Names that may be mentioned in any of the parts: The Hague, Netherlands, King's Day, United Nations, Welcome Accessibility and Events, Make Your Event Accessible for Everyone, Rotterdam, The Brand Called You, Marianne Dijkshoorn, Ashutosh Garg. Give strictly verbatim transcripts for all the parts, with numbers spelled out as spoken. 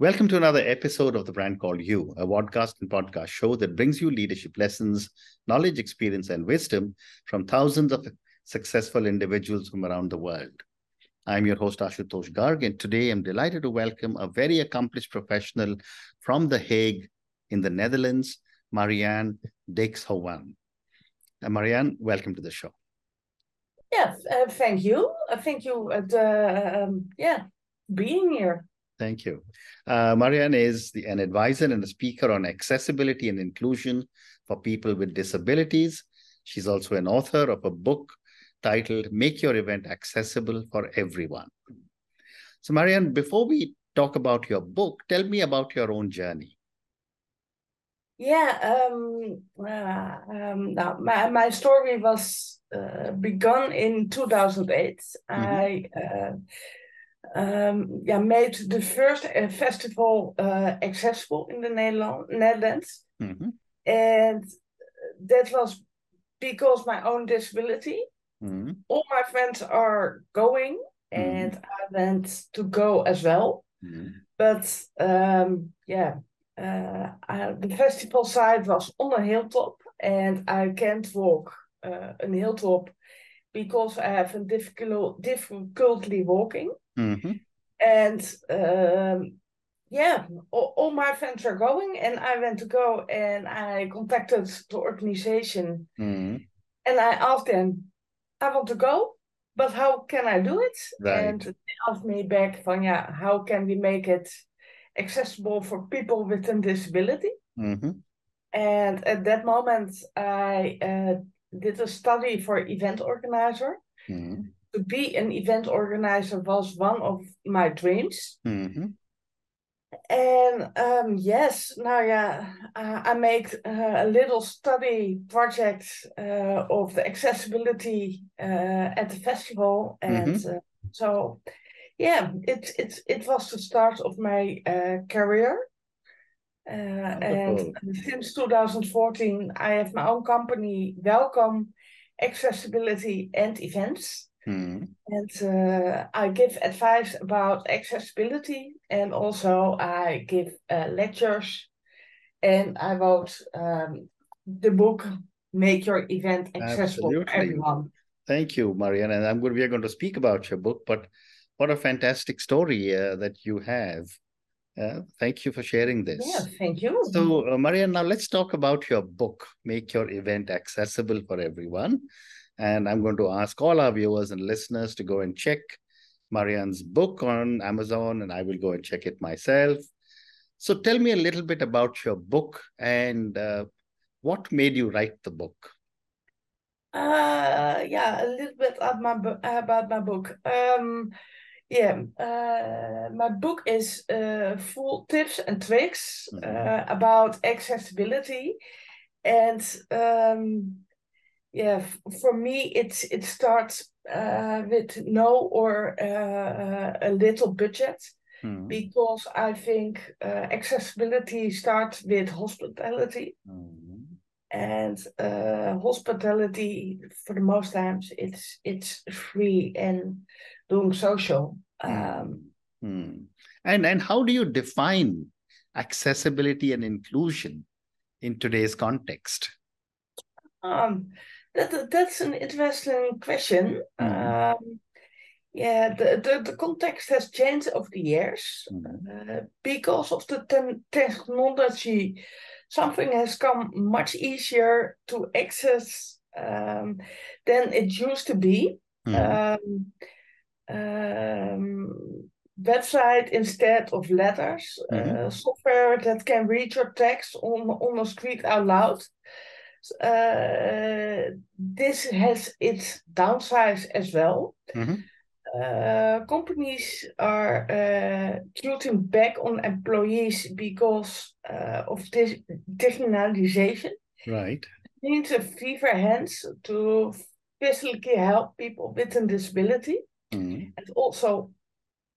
Welcome to another episode of The Brand Called You, a podcast and podcast show that brings you leadership lessons, knowledge, experience, and wisdom from thousands of successful individuals from around the world. I'm your host, Ashutosh Garg, and today I'm delighted to welcome a very accomplished professional from The Hague in the Netherlands, Marianne Dijkshoorn. Uh, Marianne, welcome to the show. Yeah, uh, thank you. Uh, thank you, at, uh, um, yeah, being here. Thank you. Uh, Marianne is the, an advisor and a speaker on accessibility and inclusion for people with disabilities. She's also an author of a book titled Make Your Event Accessible for Everyone. So Marianne, before we talk about your book, tell me about your own journey. Yeah, um, uh, um, no, my, my story was uh, begun in two thousand eight. Mm-hmm. I... Uh, Um, yeah, made the first uh, festival uh, accessible in the Netherlands. Mm-hmm. And that was because my own disability. Mm-hmm. All my friends are going, mm-hmm. and I went to go as well. Mm-hmm. But um, yeah, uh, I, the festival site was on a hilltop, and I can't walk uh, a hilltop because I have a difficult, difficulty walking. Mm-hmm. And um, yeah, all, all my friends are going, and I went to go, and I contacted the organization, mm-hmm. and I asked them, I want to go, but how can I do it? Right. And they asked me back, van, yeah, how can we make it accessible for people with a disability? Mm-hmm. And at that moment, I uh, did a study for event organizer. Mm-hmm. To be an event organizer was one of my dreams. Mm-hmm. And um, yes, now yeah, uh, I make uh, a little study project uh, of the accessibility uh, at the festival. And mm-hmm. uh, so, yeah, it, it, it was the start of my uh, career. Uh, and since two thousand fourteen, I have my own company, Welcome Accessibility and Events. Mm. And uh, I give advice about accessibility, and also I give uh, lectures, and I wrote um, the book Make Your Event Accessible Absolutely. For Everyone. Thank you, Marianne. And I'm good, we are going to speak about your book, but what a fantastic story uh, that you have. Uh, thank you for sharing this. Yeah, thank you. So, uh, Marianne, now let's talk about your book, Make Your Event Accessible for Everyone. And I'm going to ask all our viewers and listeners to go and check Marianne's book on Amazon, and I will go and check it myself. So tell me a little bit about your book, and uh, what made you write the book? Uh, yeah, a little bit about my, about my book. Um, yeah, uh, my book is uh, full tips and tricks uh, mm-hmm. about accessibility, and... Um, Yeah, for me, it's it starts uh, with no or uh, a little budget, mm. because I think uh, accessibility starts with hospitality, mm. and uh, hospitality for the most times it's it's free and doing social. Um, mm. And and how do you define accessibility and inclusion in today's context? Um. That, that's an interesting question. Mm-hmm. Um, yeah, the, the, the context has changed over the years. Mm-hmm. uh, because of the te- technology, something has come much easier to access um, than it used to be. Mm-hmm. Um, um, website instead of letters, mm-hmm. uh, software that can read your text on, on the street out loud. Uh, this has its downsides as well. Mm-hmm. Uh, companies are uh, cutting back on employees because uh, of this digitalization. Right. It needs a fever hands to physically help people with a disability. Mm-hmm. And also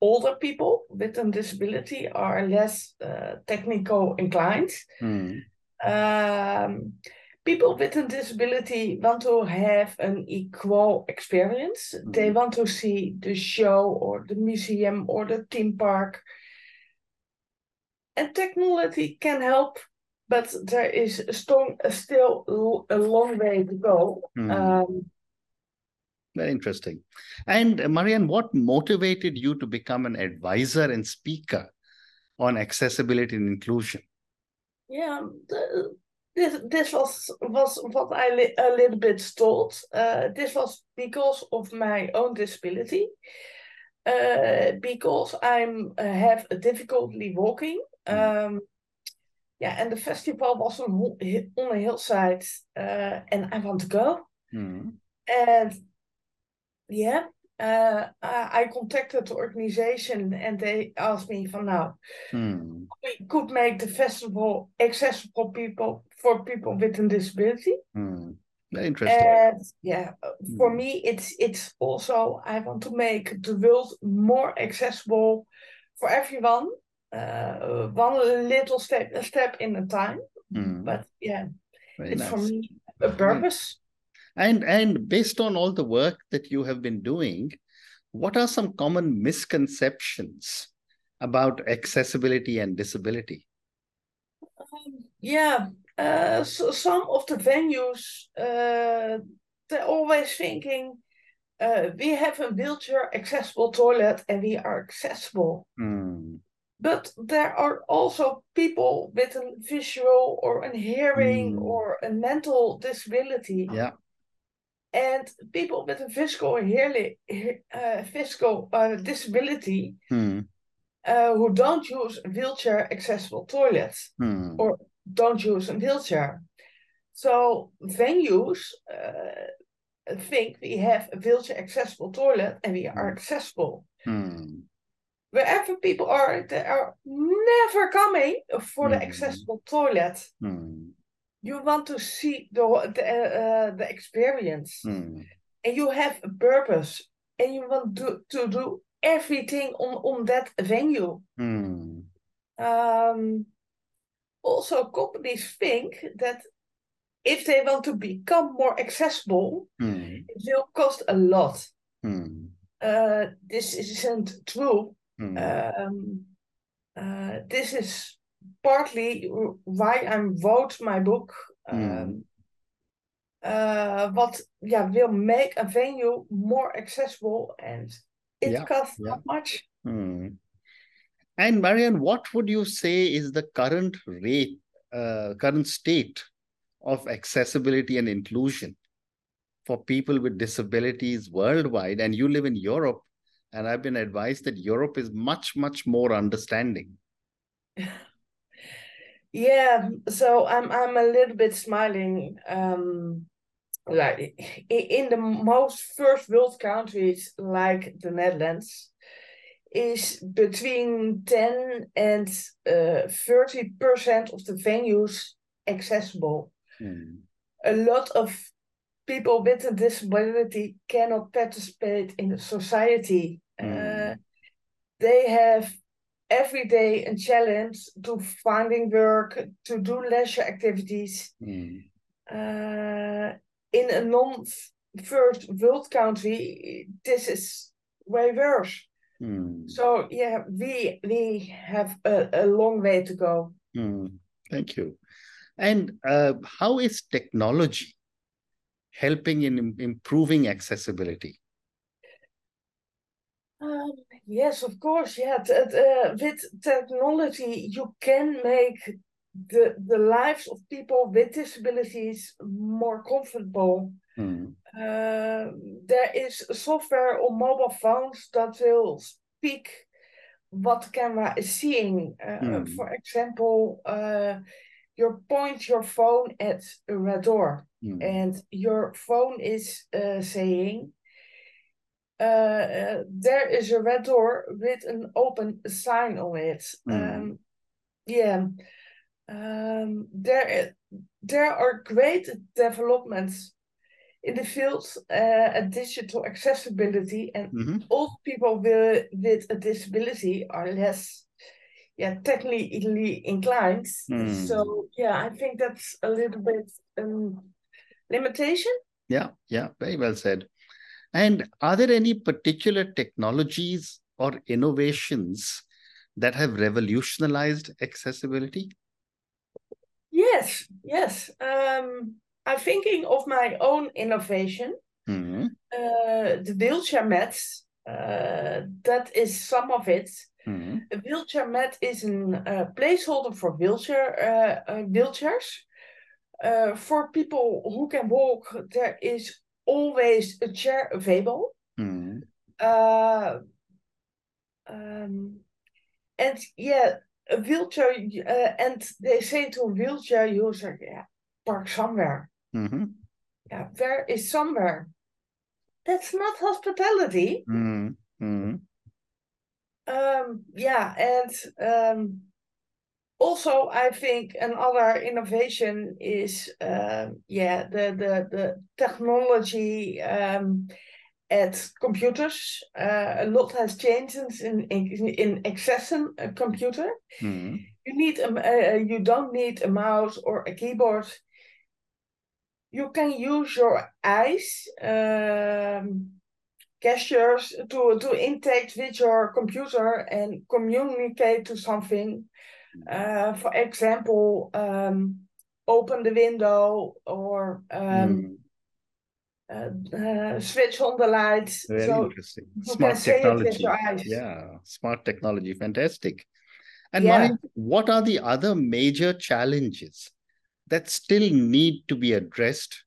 older people with a disability are less uh, technical inclined. Mm-hmm. Um, People with a disability want to have an equal experience. Mm-hmm. They want to see the show or the museum or the theme park and technology can help, but there is strong, still a long way to go. Mm-hmm. Um, Very interesting. And Marianne, what motivated you to become an advisor and speaker on accessibility and inclusion? Yeah, the, this this was was what I li a little bit told. Uh, this was because of my own disability, uh, because I'm have difficulty walking. Um, yeah, and the festival was on, on a hillside, uh, and I want to go. Mm. And yeah, uh, I contacted the organization and they asked me from now, hmm. we could make the festival accessible people for people with a disability. Hmm. Very interesting. And yeah, hmm. for me, it's it's also, I want to make the world more accessible for everyone, uh, one little step a step in a time. Hmm. But yeah, very it's nice. For me a purpose. Hmm. And and based on all the work that you have been doing, what are some common misconceptions about accessibility and disability? Um, yeah, uh, so some of the venues, uh, they're always thinking, uh, we have a wheelchair accessible toilet and we are accessible. Mm. But there are also people with a visual or a hearing mm. or a mental disability. Yeah. And people with a physical uh, physical uh, disability hmm. uh, who don't use wheelchair accessible toilets hmm. or don't use a wheelchair. So venues uh, think we have a wheelchair accessible toilet and we are accessible. Hmm. Wherever people are, they are never coming for hmm. the accessible toilet. Hmm. You want to see the the, uh, the experience, mm. and you have a purpose, and you want to, to do everything on, on that venue. Mm. Um, also, companies think that if they want to become more accessible, mm. it will cost a lot. Mm. Uh, this isn't true. Mm. Um, uh, this is... partly why I wrote my book, um, mm. uh, what yeah will make a venue more accessible, and it yeah, costs yeah. not much. Mm. And Marianne, what would you say is the current rate, uh, current state of accessibility and inclusion for people with disabilities worldwide? And you live in Europe, and I've been advised that Europe is much, much more understanding. Yeah, so I'm I'm a little bit smiling. Um, like in the most first world countries, like the Netherlands, is between ten and thirty uh, percent of the venues accessible. Mm. A lot of people with a disability cannot participate in society. Mm. Uh, they have every day a challenge to finding work, to do leisure activities. Mm. Uh, in a non-first world country, this is way worse. Mm. So yeah, we we have a, a long way to go. Mm. Thank you. And uh, how is technology helping in improving accessibility? Um, Yes, of course. Yeah, uh, with technology, you can make the the lives of people with disabilities more comfortable. Mm. Uh, there is software on mobile phones that will speak what camera is seeing. Uh, mm. For example, uh, you point your phone at a red door, mm. and your phone is uh, saying, Uh, there is a red door with an open sign on it. Mm. Um, yeah, um, there there are great developments in the field uh, of digital accessibility, and mm-hmm. old people with, with a disability are less, yeah, technically inclined. Mm. So yeah, I think that's a little bit um, limitation. Yeah, yeah, very well said. And are there any particular technologies or innovations that have revolutionized accessibility? Yes, yes. Um, I'm thinking of my own innovation, mm-hmm. uh, the wheelchair mats. Uh, that is some of it. Mm-hmm. A wheelchair mat is a uh, placeholder for wheelchair uh, uh, wheelchairs. Uh, for people who can walk, there is always a chair available. Mm-hmm. Uh, um, and yeah, a wheelchair, uh, and they say to a wheelchair user, yeah, park somewhere. Mm-hmm. Yeah, where is somewhere? That's not hospitality. Mm-hmm. Um, yeah, and um, also I think another innovation is uh, yeah the the the technology um, at computers. Uh, a lot has changed in in, in accessing a computer. Mm-hmm. You need a, uh, you don't need a mouse or a keyboard. You can use your eyes, um, gestures to, to interact with your computer and communicate to something. Uh, for example, um, open the window or um, mm. uh, uh, switch on the lights. Very so interesting. Smart technology. With your eyes. Yeah, smart technology. Fantastic. And yeah. Marianne, what are the other major challenges that still need to be addressed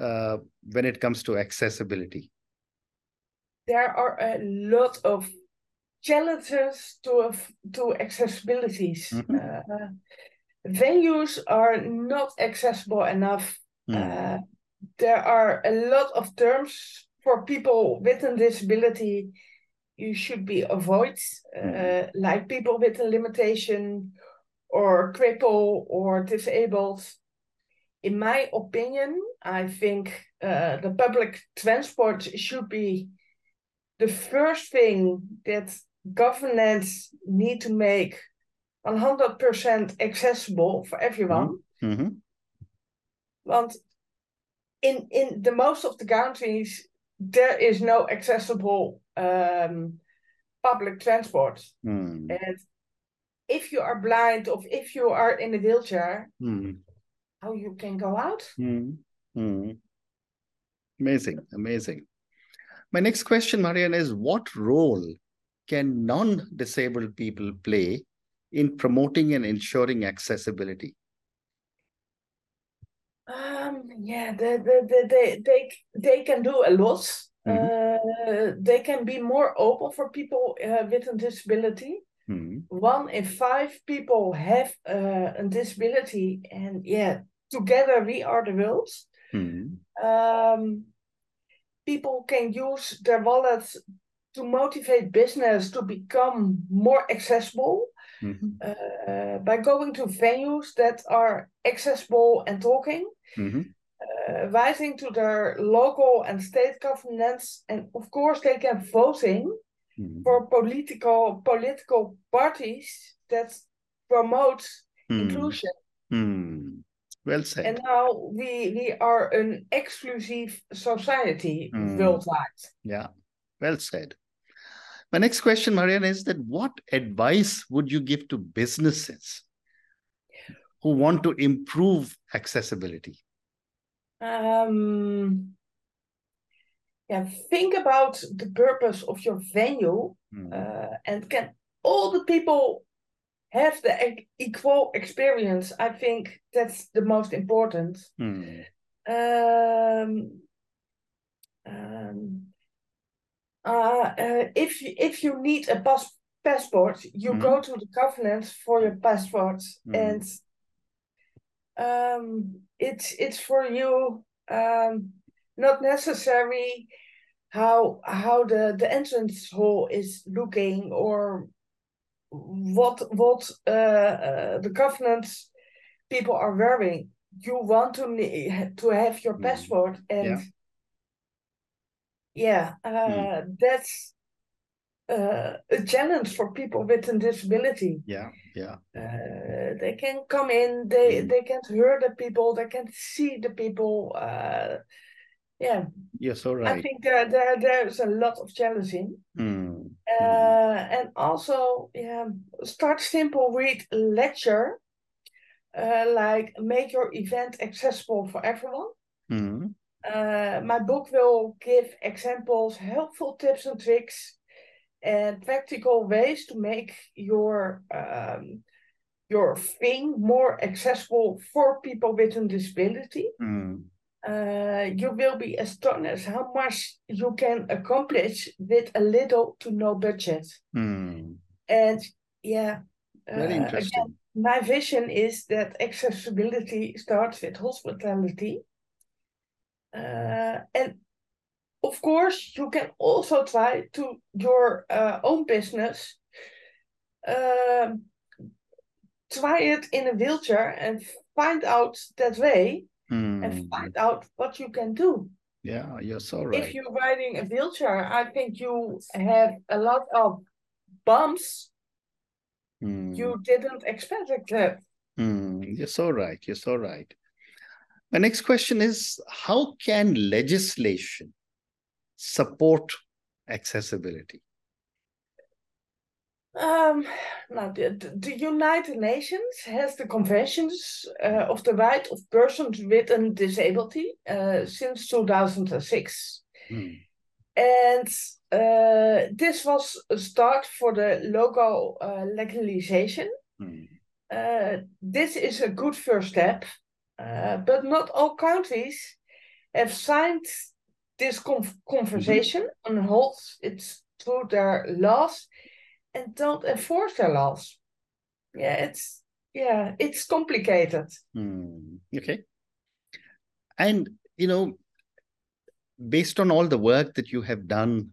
uh, when it comes to accessibility? There are a lot of challenges to, to accessibilities. Mm-hmm. uh, venues are not accessible enough. Mm. Uh, there are a lot of terms for people with a disability you should be avoid, mm. uh, like people with a limitation, or cripple, or disabled. In my opinion, I think uh, the public transport should be the first thing that governments need to make one hundred percent accessible for everyone. Mm-hmm. But in, in the most of the countries, there is no accessible um, public transport. Mm. And if you are blind or if you are in a wheelchair, mm. how you can go out. Mm. Mm. Amazing, amazing. My next question, Marianne, is what role can non-disabled people play in promoting and ensuring accessibility? Um, yeah, they, they, they, they, they can do a lot. Mm-hmm. uh, they can be more open for people uh, with a disability. Mm-hmm. One in five people have uh, a disability, and yeah, together we are the world. Mm-hmm. Um, people can use their wallets to motivate business to become more accessible, mm-hmm. uh, by going to venues that are accessible and talking, mm-hmm. uh, writing to their local and state governments, and of course they can voting. Mm-hmm. For political political parties that promote mm. inclusion. Mm. Well said. And now we we are an exclusive society mm. worldwide. Yeah, well said. My next question, Marianne, is that what advice would you give to businesses who want to improve accessibility? Um. Yeah, think about the purpose of your venue, mm. uh, and can all the people have the e- equal experience? I think that's the most important. Mm. Um, um, uh, uh, if if you need a pass- passport, you mm. go to the government for your passport, mm. and um, it's it's for you. Um, not necessary how how the, the entrance hall is looking, or what what uh, uh, the government people are wearing. You want to to have your passport, and yeah, yeah uh, mm. that's uh, a challenge for people with a disability. Yeah, yeah. Uh, they can come in. They mm. they can't hear the people. They can't see the people. Uh, Yeah, you're so right. I think there, there, there's a lot of challenging. Mm. Uh, and also, yeah, start simple with lecture, uh, like Make Your Event Accessible for Everyone. Mm-hmm. Uh, my book will give examples, helpful tips and tricks, and practical ways to make your um, your thing more accessible for people with a disability. Mm. Uh, you will be astonished how much you can accomplish with a little to no budget. Mm. And yeah, uh, again, my vision is that accessibility starts with hospitality. Uh, and of course, you can also try to your uh, own business. Uh, try it in a wheelchair and find out that way. Mm. And find out what you can do. Yeah, you're so right. If you're riding a wheelchair, I think you have a lot of bumps. Mm. You didn't expect that. Mm. You're so right. You're so right. My next question is, how can legislation support accessibility? Um, now the, the United Nations has the Conventions uh, of the Rights of Persons with a Disability uh, since two thousand six. Mm. And uh, this was a start for the local uh, legalization. Mm. Uh, this is a good first step, uh, but not all countries have signed this conf- conversation mm-hmm. and hold it through their laws. And don't enforce their laws. Yeah, it's yeah, it's complicated. Hmm. Okay. And you know, based on all the work that you have done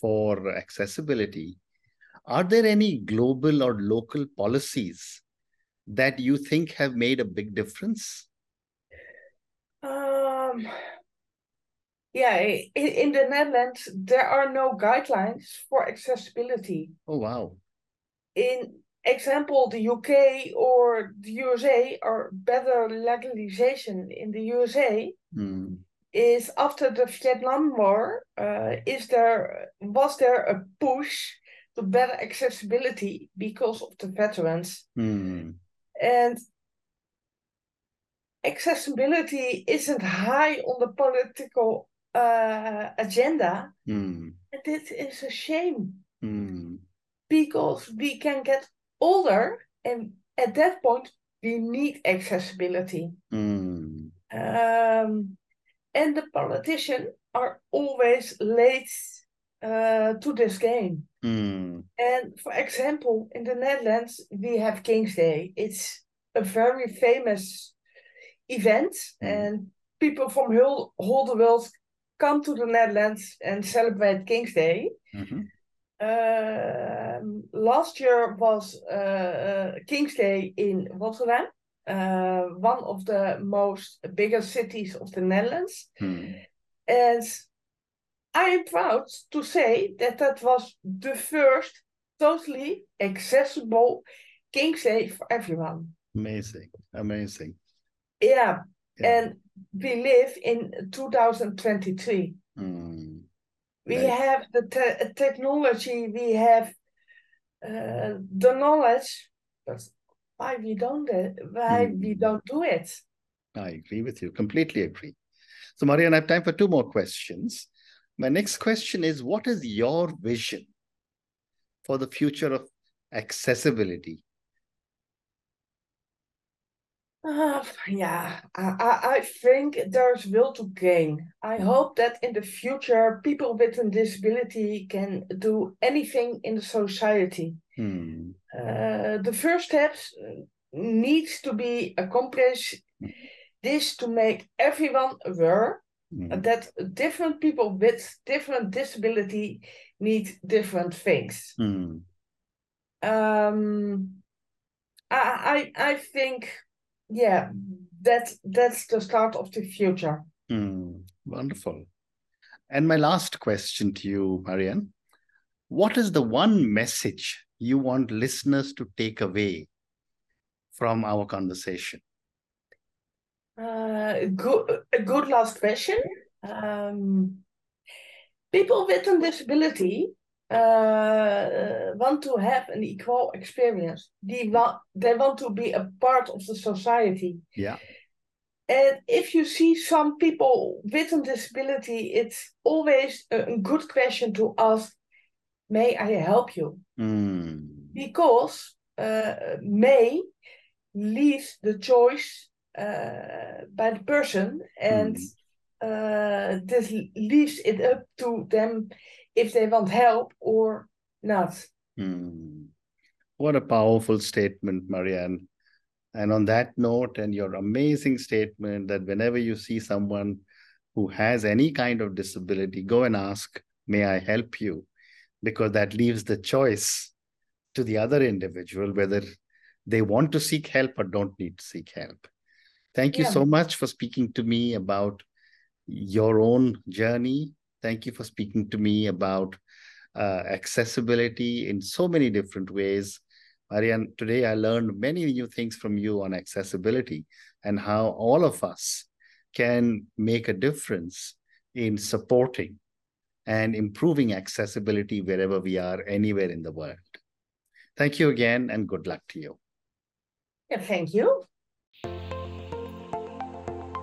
for accessibility, are there any global or local policies that you think have made a big difference? Um. Yeah, in the Netherlands, there are no guidelines for accessibility. Oh, wow. In example, the U K or the U S A, or better legalization in the U S A, mm. is after the Vietnam War, uh, is there was there a push to better accessibility because of the veterans. Mm. And accessibility isn't high on the political Uh, agenda, mm. and this is a shame mm. because we can get older, and at that point we need accessibility. Mm. Um, and the politicians are always late uh, to this game. Mm. And for example, in the Netherlands we have King's Day. It's a very famous event, mm. and people from whole, whole the world come to the Netherlands and celebrate King's Day. Mm-hmm. Uh, last year was uh, King's Day in Rotterdam, uh, one of the most biggest cities of the Netherlands. Mm. And I am proud to say that that was the first totally accessible King's Day for everyone. Amazing, amazing. Yeah, yeah. And we live in two thousand twenty-three. Mm. We right. have the te- technology, we have uh, the knowledge, but why we don't why mm. we don't do it? I agree with you. Completely agree. So, Marianne, I have time for two more questions. My next question is: what is your vision for the future of accessibility? Uh, yeah, I, I think there's will to gain. I hope that in the future, people with a disability can do anything in the society. Hmm. Uh, the first steps needs to be accomplished. This to make everyone aware hmm. that different people with different disability need different things. Hmm. Um, I, I, I think... Yeah, that's, that's the start of the future. Mm, wonderful. And my last question to you, Marianne. What is the one message you want listeners to take away from our conversation? Uh, good, a good last question. Um, people with a disability uh, want to have an equal experience. They want, they want to be a part of the society. Yeah. And if you see some people with a disability, it's always a good question to ask, may I help you? Mm. Because uh, may leaves the choice uh, by the person, and mm. uh, this leaves it up to them if they want help or not. Mm. What a powerful statement, Marianne. And on that note, and your amazing statement that whenever you see someone who has any kind of disability, go and ask, may I help you? Because that leaves the choice to the other individual, whether they want to seek help or don't need to seek help. Thank you yeah. so much for speaking to me about your own journey. Thank you for speaking to me about uh, accessibility in so many different ways. Marianne, today I learned many new things from you on accessibility and how all of us can make a difference in supporting and improving accessibility wherever we are, anywhere in the world. Thank you again, and good luck to you. Yeah, thank you.